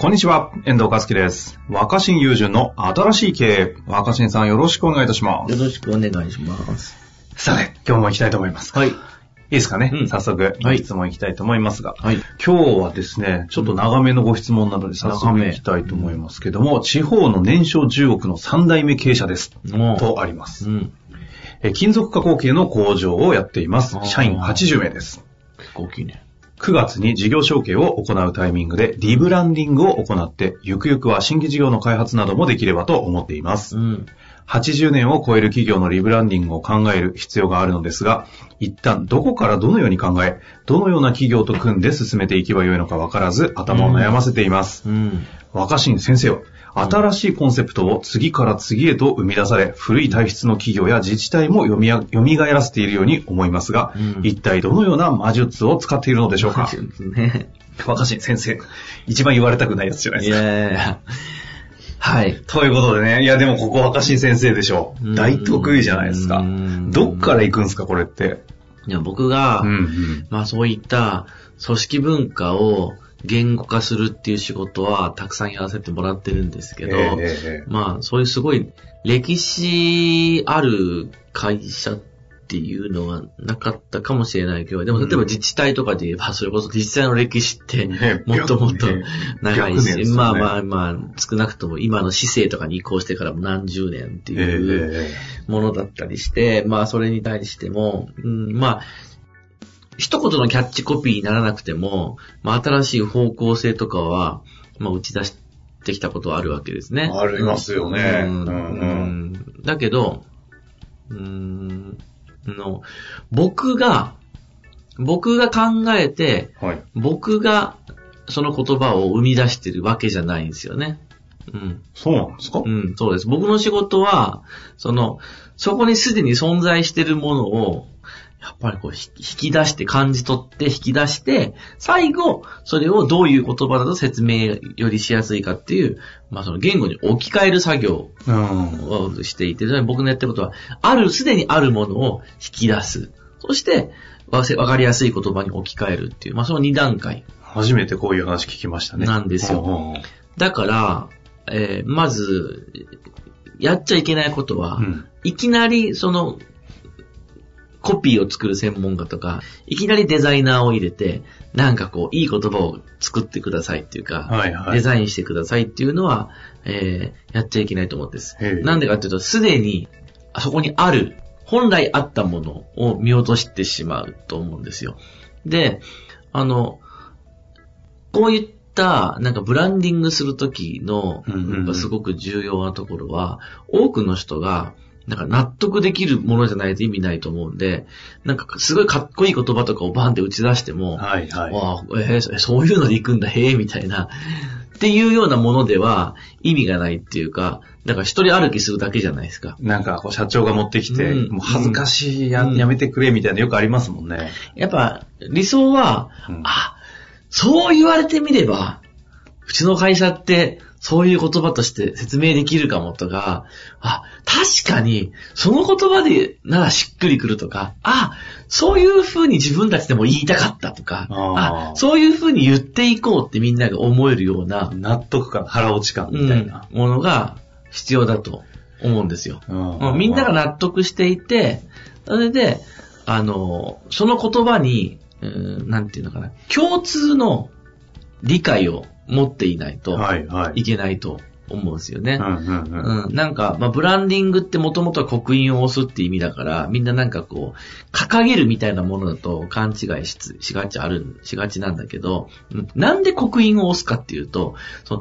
こんにちは、遠藤和樹です。若新雄純の新しい経営。若新さん、よろしくお願いいたします。よろしくお願いします。さて、今日も行きたいと思います。はい。いいですかね、うん、早速、質問行きたいと思いますが、はい、今日はですね、ちょっと長めのご質問なので、長め行きたいと思いますけども、地方の年商10億の3代目経営者です。とあります、うん金属加工系の工場をやっています。社員80名です。結構大きいね。9月に事業承継を行うタイミングでリブランディングを行って、ゆくゆくは新規事業の開発などもできればと思っています。うん、80年を超える企業のリブランディングを考える必要があるのですが、一旦どこからどのように考え、どのような企業と組んで進めていけばよいのかわからず、頭を悩ませています。若新先生は、新しいコンセプトを次から次へと生み出され、古い体質の企業や自治体も蘇らせているように思いますが、一体どのような魔術を使っているのでしょうか。ね、若新先生、一番言われたくないやつじゃないですか。いやいやはい。ということでね、いやでもここ若新先生でしょ。大得意じゃないですか。どっから行くんですか、これって。いや僕が、まあそういった組織文化を言語化するっていう仕事はたくさんやらせてもらってるんですけど、まあそういうすごい歴史ある会社っていうのはなかったかもしれないけど、でも例えば自治体とかで言えば、それこそ自治体の歴史ってもっともっと長いし、まあまあまあ少なくとも今の市政とかに移行してからも何十年っていうものだったりして、まあそれに対しても、まあ一言のキャッチコピーにならなくても、まあ、新しい方向性とかは、まあ、打ち出してきたことはあるわけですね。ありますよね。だけど、僕が考えて、はい、僕がその言葉を生み出してるわけじゃないんですよね。そうなんですか？そうです。僕の仕事は、そこにすでに存在しているものを、やっぱりこう引き出して感じ取って引き出して最後それをどういう言葉だと説明よりしやすいかっていうまあその言語に置き換える作業をしていて僕のやってることはすでにあるものを引き出すそしてわかりやすい言葉に置き換えるっていうまあその2段階初めてこういう話聞きましたねなんですよだからまずやっちゃいけないことはいきなりそのコピーを作る専門家とか、いきなりデザイナーを入れて、なんかこう、いい言葉を作ってくださいっていうか、デザインしてくださいっていうのは、やっちゃいけないと思うんです。なんでかっていうと、すでに、そこにある、本来あったものを見落としてしまうと思うんですよ。で、こういった、なんかブランディングするときの、すごく重要なところは、多くの人が、なんか納得できるものじゃないと意味ないと思うんで、なんかすごいかっこいい言葉とかをバンって打ち出しても、そういうので行くんだ、みたいな、っていうようなものでは意味がないっていうか、なんか一人歩きするだけじゃないですか。なんかこう社長が持ってきて、もう恥ずかしい、やめてくれみたいなのよくありますもんね。やっぱ理想は、そう言われてみれば、うちの会社って、そういう言葉として説明できるかもとか、確かに、その言葉でならしっくりくるとか、そういう風に自分たちでも言いたかったとか、そういう風に言っていこうってみんなが思えるような、納得感、腹落ち感みたいなものが必要だと思うんですよ。みんなが納得していて、それで、その言葉に、なんていうのかな、共通の理解を持っていないといけないと思うんですよね。なんか、まあ、ブランディングってもともとは刻印を押すって意味だから、みんななんかこう、掲げるみたいなものだと勘違いしがちなんだけど、なんで刻印を押すかっていうと、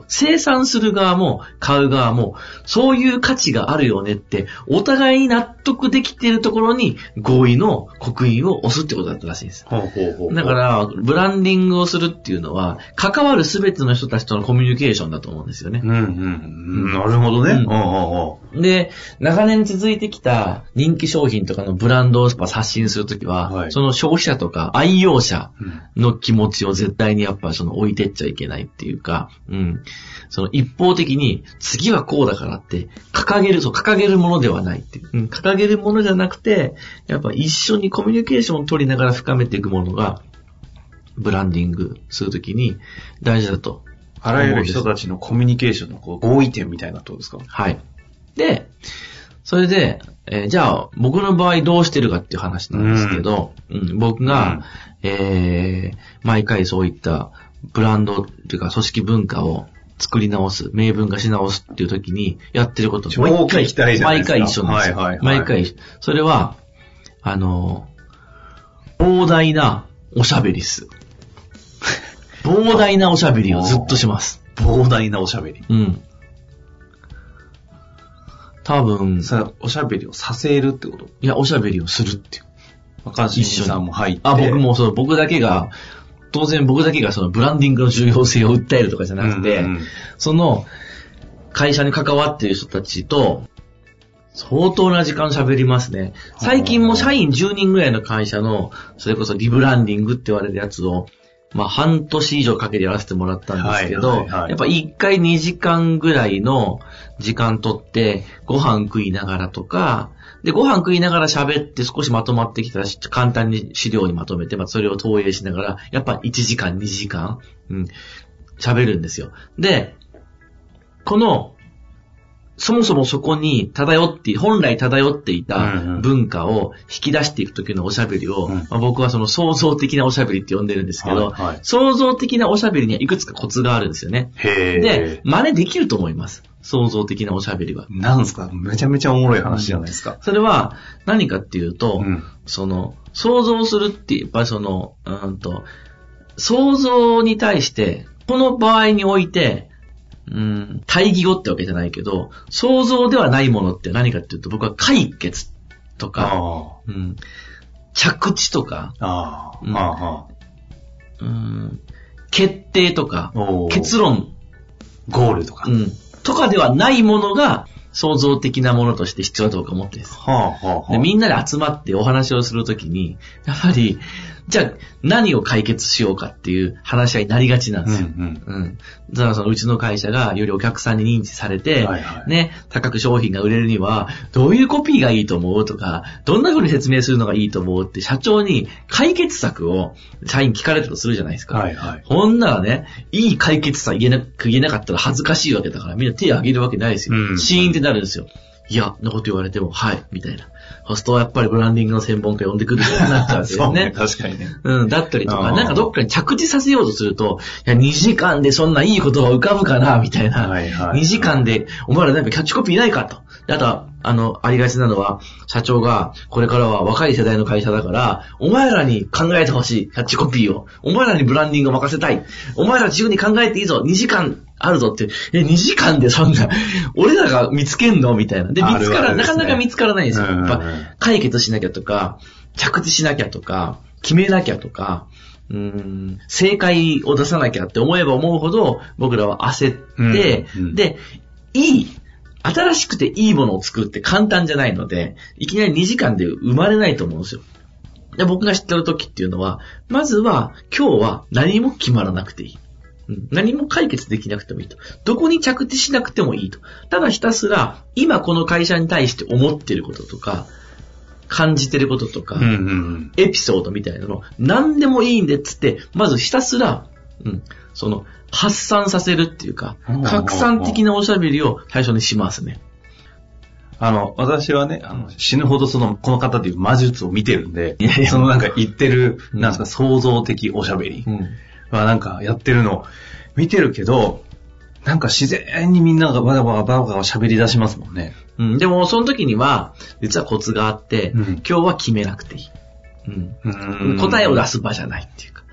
生産する側も買う側も、そういう価値があるよねって、お互いに納得できているところに合意の刻印を押すってことだったらしいんです。だから、ブランディングをするっていうのは、関わるすべての人たちとのコミュニケーションだと思うんですよね。うん、なるほどね、うんうんうん。で、長年続いてきた人気商品とかのブランドをやっぱ刷新するときは、はい、その消費者とか愛用者の気持ちを絶対にやっぱその置いてっちゃいけないっていうか、うん、その一方的に次はこうだからって掲げるものではないっていう、うん、掲げるものじゃなくて、やっぱ一緒にコミュニケーションを取りながら深めていくものがブランディングするときに大事だと。あらゆる人たちのコミュニケーションのこう合意点みたいなとこですか？はい。で、それで、じゃあ僕の場合どうしてるかっていう話なんですけど、うん、僕が、うん、毎回そういったブランドっていうか組織文化を作り直す、明文化し直すっていう時にやってること毎回一緒なんですよ。毎回一緒なんですよ。はいはいはい、毎回。それは、膨大なおしゃべりっす。膨大なおしゃべりをずっとします。膨大なおしゃべり。うん。多分さ、おしゃべりをさせるってこと？いや、おしゃべりをするっていう。若新さんも入って。あ、僕もそう、僕だけが、当然僕だけがそのブランディングの重要性を訴えるとかじゃなくて、うんうん、その会社に関わっている人たちと、相当な時間喋りますね。最近も社員10人ぐらいの会社の、それこそリブランディングって言われるやつを、まあ、半年以上かけてやらせてもらったんですけど、はいはいはい、やっぱ一回2時間ぐらいの時間取って、ご飯食いながらとか、で、ご飯食いながら喋って少しまとまってきたら、簡単に資料にまとめて、まあ、それを投影しながら、やっぱ1時間、2時間、うん、喋るんですよ。で、この、そもそもそこに本来漂っていた文化を引き出していくときのおしゃべりを、うんうんまあ、僕はその創造的なおしゃべりって呼んでるんですけど、はいはい、創造的なおしゃべりにはいくつかコツがあるんですよね。へー。で、真似できると思います。創造的なおしゃべりは。なんですか？めちゃめちゃおもろい話じゃないですか。うん、それは何かっていうと、うん、その、創造するって、やっぱりその、創造に対して、この場合において、うん、対義語ってわけじゃないけど、想像ではないものって何かっていうと、僕は解決とか、うん、着地とか、うん、決定とか、結論、ゴールとか、うん、とかではないものが創造的なものとして必要だと僕は思ってるんです。で、みんなで集まってお話をするときに、やはり、じゃあ何を解決しようかっていう話し合いになりがちなんですよ。うんうんうん、だからそのうちの会社がよりお客さんに認知されて、はいはい、ね、高く商品が売れるにはどういうコピーがいいと思うとか、どんな風に説明するのがいいと思うって社長に解決策を社員聞かれたとするじゃないですか。はいはい、ほんならね、いい解決策言えなかったら恥ずかしいわけだからみんな手を挙げるわけないですよ。うん、シーンってなるんですよ。いや、なこと言われても、はい、みたいな。そうするとやっぱりブランディングの専門家呼んでくるようになっちゃうんですよね。そうね、確かにね。うん、だったりとか、なんかどっかに着地させようとすると、いや、2時間でそんないいことが浮かぶかな、みたいな。はいはい、2時間で、お前らなんかキャッチコピーないかと。で、あとは、ありがちなのは、社長が、これからは若い世代の会社だから、お前らに考えてほしい、キャッチコピーを。お前らにブランディングを任せたい。お前ら自由に考えていいぞ、2時間。あるぞって、2時間でそんな、俺らが見つけんのみたいな。で、なかなか見つからないんですよ。やっぱ、解決しなきゃとか、着地しなきゃとか、決めなきゃとか、正解を出さなきゃって思えば思うほど、僕らは焦って、で、新しくていいものを作って簡単じゃないので、いきなり2時間で生まれないと思うんですよ。で、僕が知ってる時っていうのは、まずは、今日は何も決まらなくていい。何も解決できなくてもいいと。どこに着地しなくてもいいと。ただひたすら、今この会社に対して思ってることとか、感じてることとか、うんうんうん、エピソードみたいなの、何でもいいんでっつって、まずひたすら、うん、その、発散させるっていうか、拡散的なおしゃべりを最初にしますね。私はね、死ぬほどこの方という魔術を見てるんで、そのなんか言ってる、なんですか、創造的おしゃべり。うんまあなんかやってるのを見てるけど、なんか自然にみんながバカ喋り出しますもんね。うん。でもその時には、実はコツがあって、うん、今日は決めなくていい。うん。答えを出す場じゃないっていうか。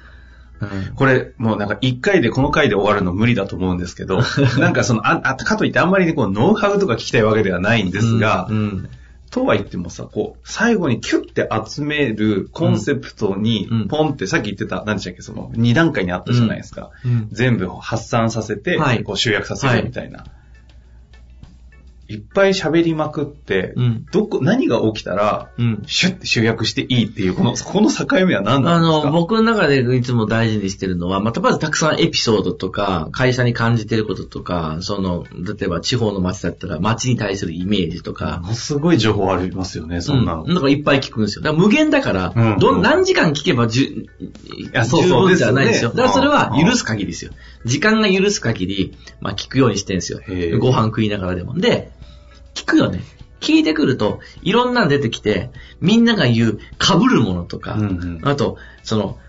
うん、これ、もうなんか一回でこの回で終わるの無理だと思うんですけど、なんかかといってあんまりね、こうノウハウとか聞きたいわけではないんですが、うんうんとは言ってもさ、こう、最後にキュッて集めるコンセプトに、ポンって、さっき言ってた、何でしたっけ、2段階にあったじゃないですか。うんうん、全部発散させて、はい、こう集約させるみたいな、はい。いっぱい喋りまくって、うん、何が起きたら、うん、シュッて集約していいっていう、この境目は何なんですか？僕の中でいつも大事にしてるのは、まあ、まずたくさんエピソードとか、会社に感じてることとか、例えば地方の街だったら、街に対するイメージとか。ものすごい情報ありますよね、そんなの。なんかいっぱい聞くんですよ。だから無限だから、うん、何時間聞けば十分じゃないですよ。だからそれは許す限りですよ。時間が許す限り、まあ、聞くようにしてるんですよ。ご飯食いながらでも。で、聞くよね。聞いてくると、いろんなの出てきて、みんなが言う被るものとか、うんうん、あと、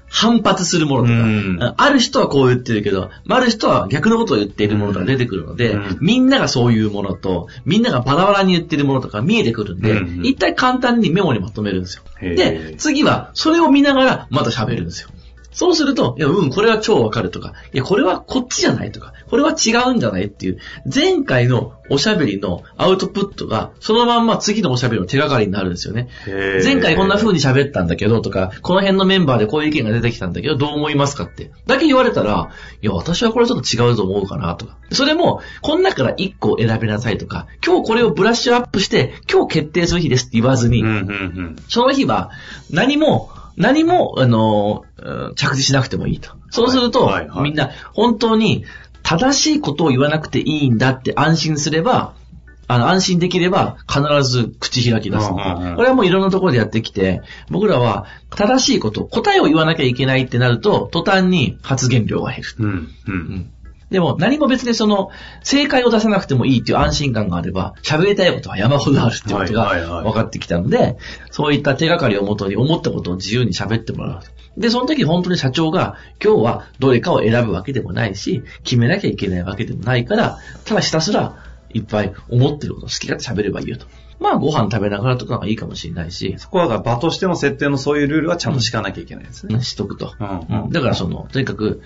反発するものとか、うん、ある人はこう言ってるけど、ある人は逆のことを言っているものとか出てくるので、うん、みんながそういうものと、みんながバラバラに言ってるものとか見えてくるんで、うんうん、一体簡単にメモにまとめるんですよ。で、次は、それを見ながらまた喋るんですよ。そうすると、いや、これは超わかるとか、いや、これはこっちじゃないとか、これは違うんじゃないっていう、前回のおしゃべりのアウトプットが、そのまんま次のおしゃべりの手がかりになるんですよね。前回こんな風に喋ったんだけどとか、この辺のメンバーでこういう意見が出てきたんだけど、どう思いますかって。だけ言われたら、いや、私はこれちょっと違うと思うかなとか。それも、この中から1個選びなさいとか、今日これをブラッシュアップして、今日決定する日ですって言わずに、うんうんうん、その日は何も、着地しなくてもいいと。そうすると、はいはいはい、みんな本当に正しいことを言わなくていいんだって安心すれば、安心できれば必ず口開き出す。これはもういろんなところでやってきて、僕らは正しいこと、答えを言わなきゃいけないってなると、途端に発言量が減る。うんうん、でも何も別に正解を出さなくてもいいっていう安心感があれば、喋りたいことは山ほどあるっていうことが分かってきたので、はいはいはい、そういった手がかりをもとに思ったことを自由に喋ってもらう。で、その時本当に社長が今日はどれかを選ぶわけでもないし、決めなきゃいけないわけでもないから、ただひたすらいっぱい思ってることを好き勝手喋ればいいよと。まあご飯食べながらとかがいいかもしれないし。そこは場としての設定のそういうルールはちゃんと敷かなきゃいけないですね。しとくと。うんうん、だからとにかく、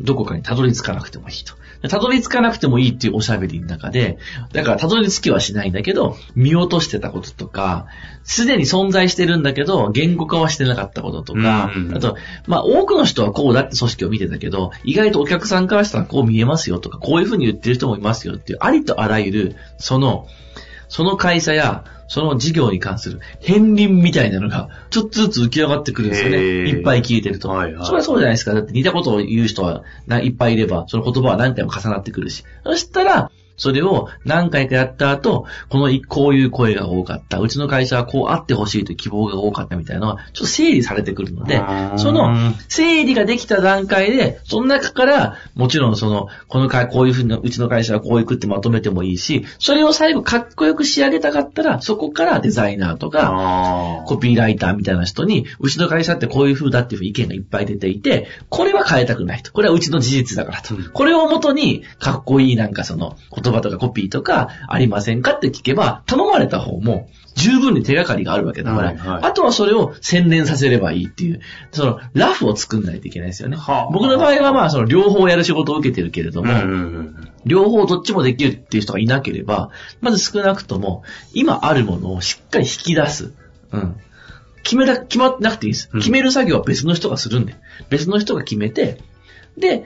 どこかにたどり着かなくてもいいと。たどり着かなくてもいいっていうおしゃべりの中で、だからたどり着きはしないんだけど、見落としてたこととか、すでに存在してるんだけど、言語化はしてなかったこととか、うんうんうん、あと、まあ多くの人はこうだって組織を見てたけど、意外とお客さんからしたらこう見えますよとか、こういうふうに言ってる人もいますよっていう、ありとあらゆる、その会社や、その事業に関する片鱗みたいなのが、ちょっとずつ浮き上がってくるんですよね。いっぱい聞いてると。はいはい、それはそうじゃないですか。だって似たことを言う人はいっぱいいれば、その言葉は何回も重なってくるし。そしたら、それを何回かやった後、こういう声が多かった。うちの会社はこうあってほしいという希望が多かったみたいなのは、ちょっと整理されてくるので、整理ができた段階で、その中から、もちろんこういうふうに、うちの会社はこういうくってまとめてもいいし、それを最後かっこよく仕上げたかったら、そこからデザイナーとか、コピーライターみたいな人に、うちの会社ってこういう風だっていう意見がいっぱい出ていて、これは変えたくないと。これはうちの事実だからと。これをもとに、かっこいい言葉とかコピーとかありませんかって聞けば、頼まれた方も十分に手がかりがあるわけだから、はいはい、あとはそれを洗練させればいいっていう、ラフを作んないといけないですよね。はあ、僕の場合はまあ両方やる仕事を受けてるけれども、うんうんうん、両方どっちもできるっていう人がいなければ、まず少なくとも今あるものをしっかり引き出す。うん、決まってなくていいです。決める作業は別の人がするんで、別の人が決めて、で、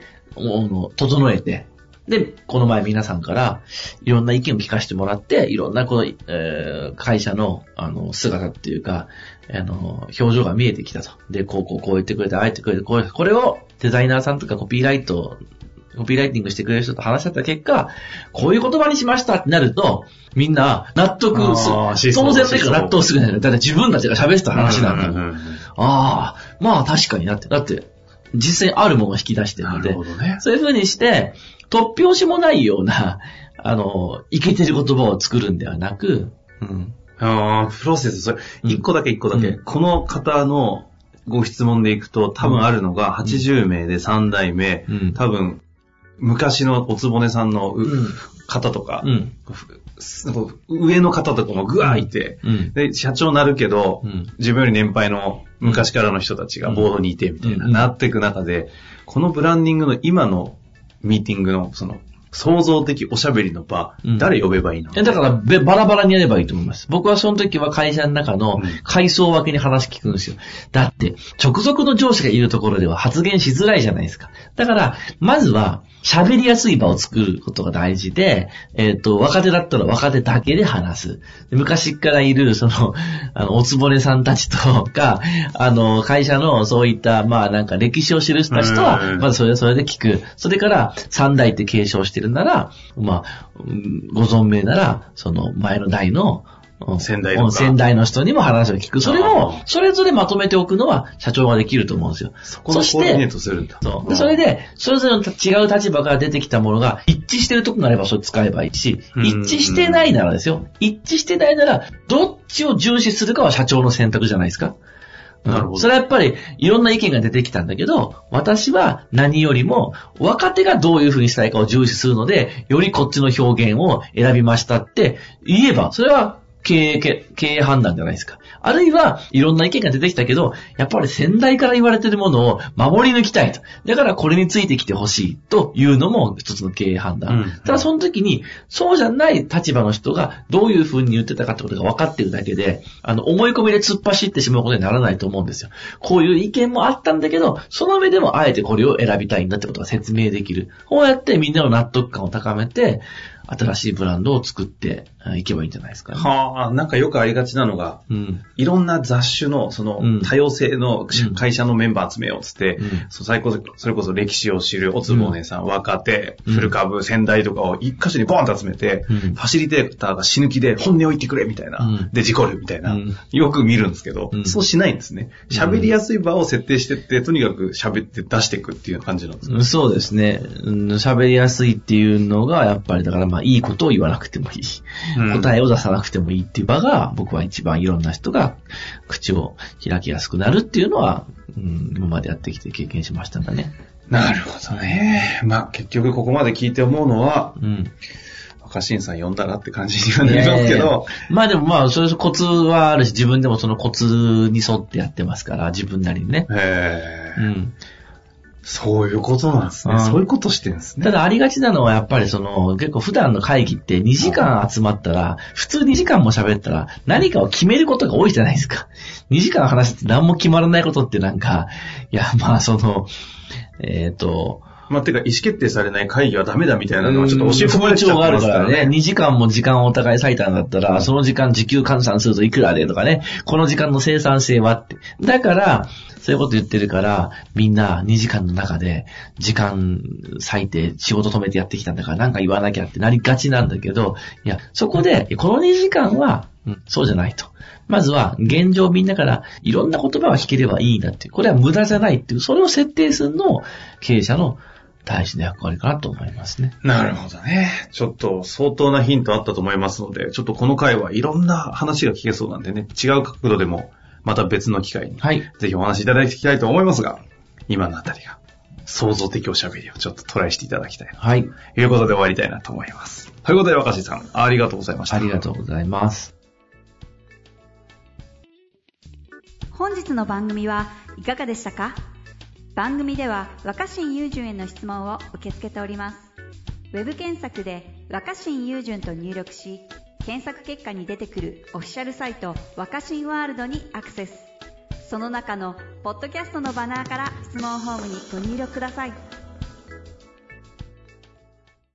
整えて、で、この前皆さんからいろんな意見を聞かせてもらって、いろんな会社の姿っていうか、表情が見えてきたと。で、こう言ってくれて、ああ言ってくれて、これをデザイナーさんとかコピーライティングしてくれる人と話し合った結果、こういう言葉にしましたってなると、みんな納得する。その前提から納得するじゃない。だって自分たちが喋ってた話なんだもん。うんうんうん、ああ、まあ確かになって。だって、実際あるものを引き出してるので、なるほどね、そういう風にして、突拍子もないような、イケてる言葉を作るんではなく、うん。プロセス、それ、一個だけ、うん。この方のご質問でいくと、多分あるのが、80名で3代目、うん、多分、昔のおつぼねさんの、うん、方とか、うん、上の方とかもぐわーいて、うん、で、社長になるけど、うん、自分より年配の昔からの人たちがボードにいて、みたいな、うん、なっていく中で、このブランディングの今の、ミーティングの創造的おしゃべりの場、うん、誰呼べばいいの？だからバラバラにやればいいと思います。僕はその時は会社の中の階層分けに話聞くんですよ。だって直属の上司がいるところでは発言しづらいじゃないですか。だからまずは喋りやすい場を作ることが大事で、若手だったら若手だけで話す。で昔からいる、おつぼねさんたちとか、会社のそういった、歴史を記した人は、まずそれで聞く。それから、三代って継承してるなら、ご存命なら、前の代の、先代の人にも話を聞く。それを、それぞれまとめておくのは社長ができると思うんですよ。そこをコーディネートするんだ。それで、それぞれの違う立場から出てきたものが一致してるとこがあればそれ使えばいいし、一致してないならですよ。一致してないなら、どっちを重視するかは社長の選択じゃないですか。なるほど。それはやっぱりいろんな意見が出てきたんだけど、私は何よりも若手がどういうふうにしたいかを重視するので、よりこっちの表現を選びましたって言えば、それは経営判断じゃないですか。あるいはいろんな意見が出てきたけど、やっぱり先代から言われているものを守り抜きたいと。だからこれについてきてほしいというのも一つの経営判断。ただその時にそうじゃない立場の人がどういうふうに言ってたかってことが分かっているだけで、思い込みで突っ走ってしまうことにならないと思うんですよ。こういう意見もあったんだけど、その上でもあえてこれを選びたいんだってことが説明できる。こうやってみんなの納得感を高めて、新しいブランドを作っていけばいいんじゃないですかね。はあ、なんかよくありがちなのが、いろんな雑種の多様性の会社のメンバー集めようっつって、それこそ歴史を知るおつぼねさん、若手、古株、先代とかを一箇所にボーンと集めて、ファシリテーターが死ぬ気で本音を言ってくれみたいな、で事故るみたいな、よく見るんですけど、そうしないんですね。喋りやすい場を設定してって、とにかく喋って出していくっていう感じなんですかね。そうですね。喋りやすいっていうのがやっぱりだから。いいことを言わなくてもいい、答えを出さなくてもいいっていう場が、僕は一番いろんな人が口を開きやすくなるっていうのは、今までやってきて経験しましたんだね。なるほどね。結局ここまで聞いて思うのは、若新さん呼んだらって感じにはなりますけど、でもそれコツはあるし、自分でもそのコツに沿ってやってますから、自分なりにね。そういうことなんですね。そういうことしてるんですね。ただありがちなのはやっぱり結構普段の会議って2時間集まったら、普通2時間も喋ったら何かを決めることが多いじゃないですか。2時間話して何も決まらないことっててか意思決定されない会議はダメだみたいなのはちょっと教え込まれちゃってますからね。2時間も時間をお互い割いたんだったら、その時間時給換算するといくらでとかね、この時間の生産性はって。だから、そういうこと言ってるから、みんな2時間の中で時間割いて仕事止めてやってきたんだからなんか言わなきゃってなりがちなんだけど、いや、そこで、この2時間は、そうじゃないと。まずは現状みんなからいろんな言葉が聞ければいいなって。これは無駄じゃないっていう、それを設定するのを経営者の大事な役割かなと思いますね。なるほどね。ちょっと相当なヒントあったと思いますので、ちょっとこの回はいろんな話が聞けそうなんでね、違う角度でもまた別の機会に、ぜひお話しいただきたいと思いますが、今のあたりが創造的おしゃべりをちょっとトライしていただきたいな、ということで終わりたいなと思います。ということで若新さん、ありがとうございました。ありがとうございます。本日の番組はいかがでしたか？番組では若新雄純への質問を受け付けております。ウェブ検索で若新雄純と入力し、検索結果に出てくるオフィシャルサイト若新ワールドにアクセス。その中のポッドキャストのバナーから質問フォームにご入力ください。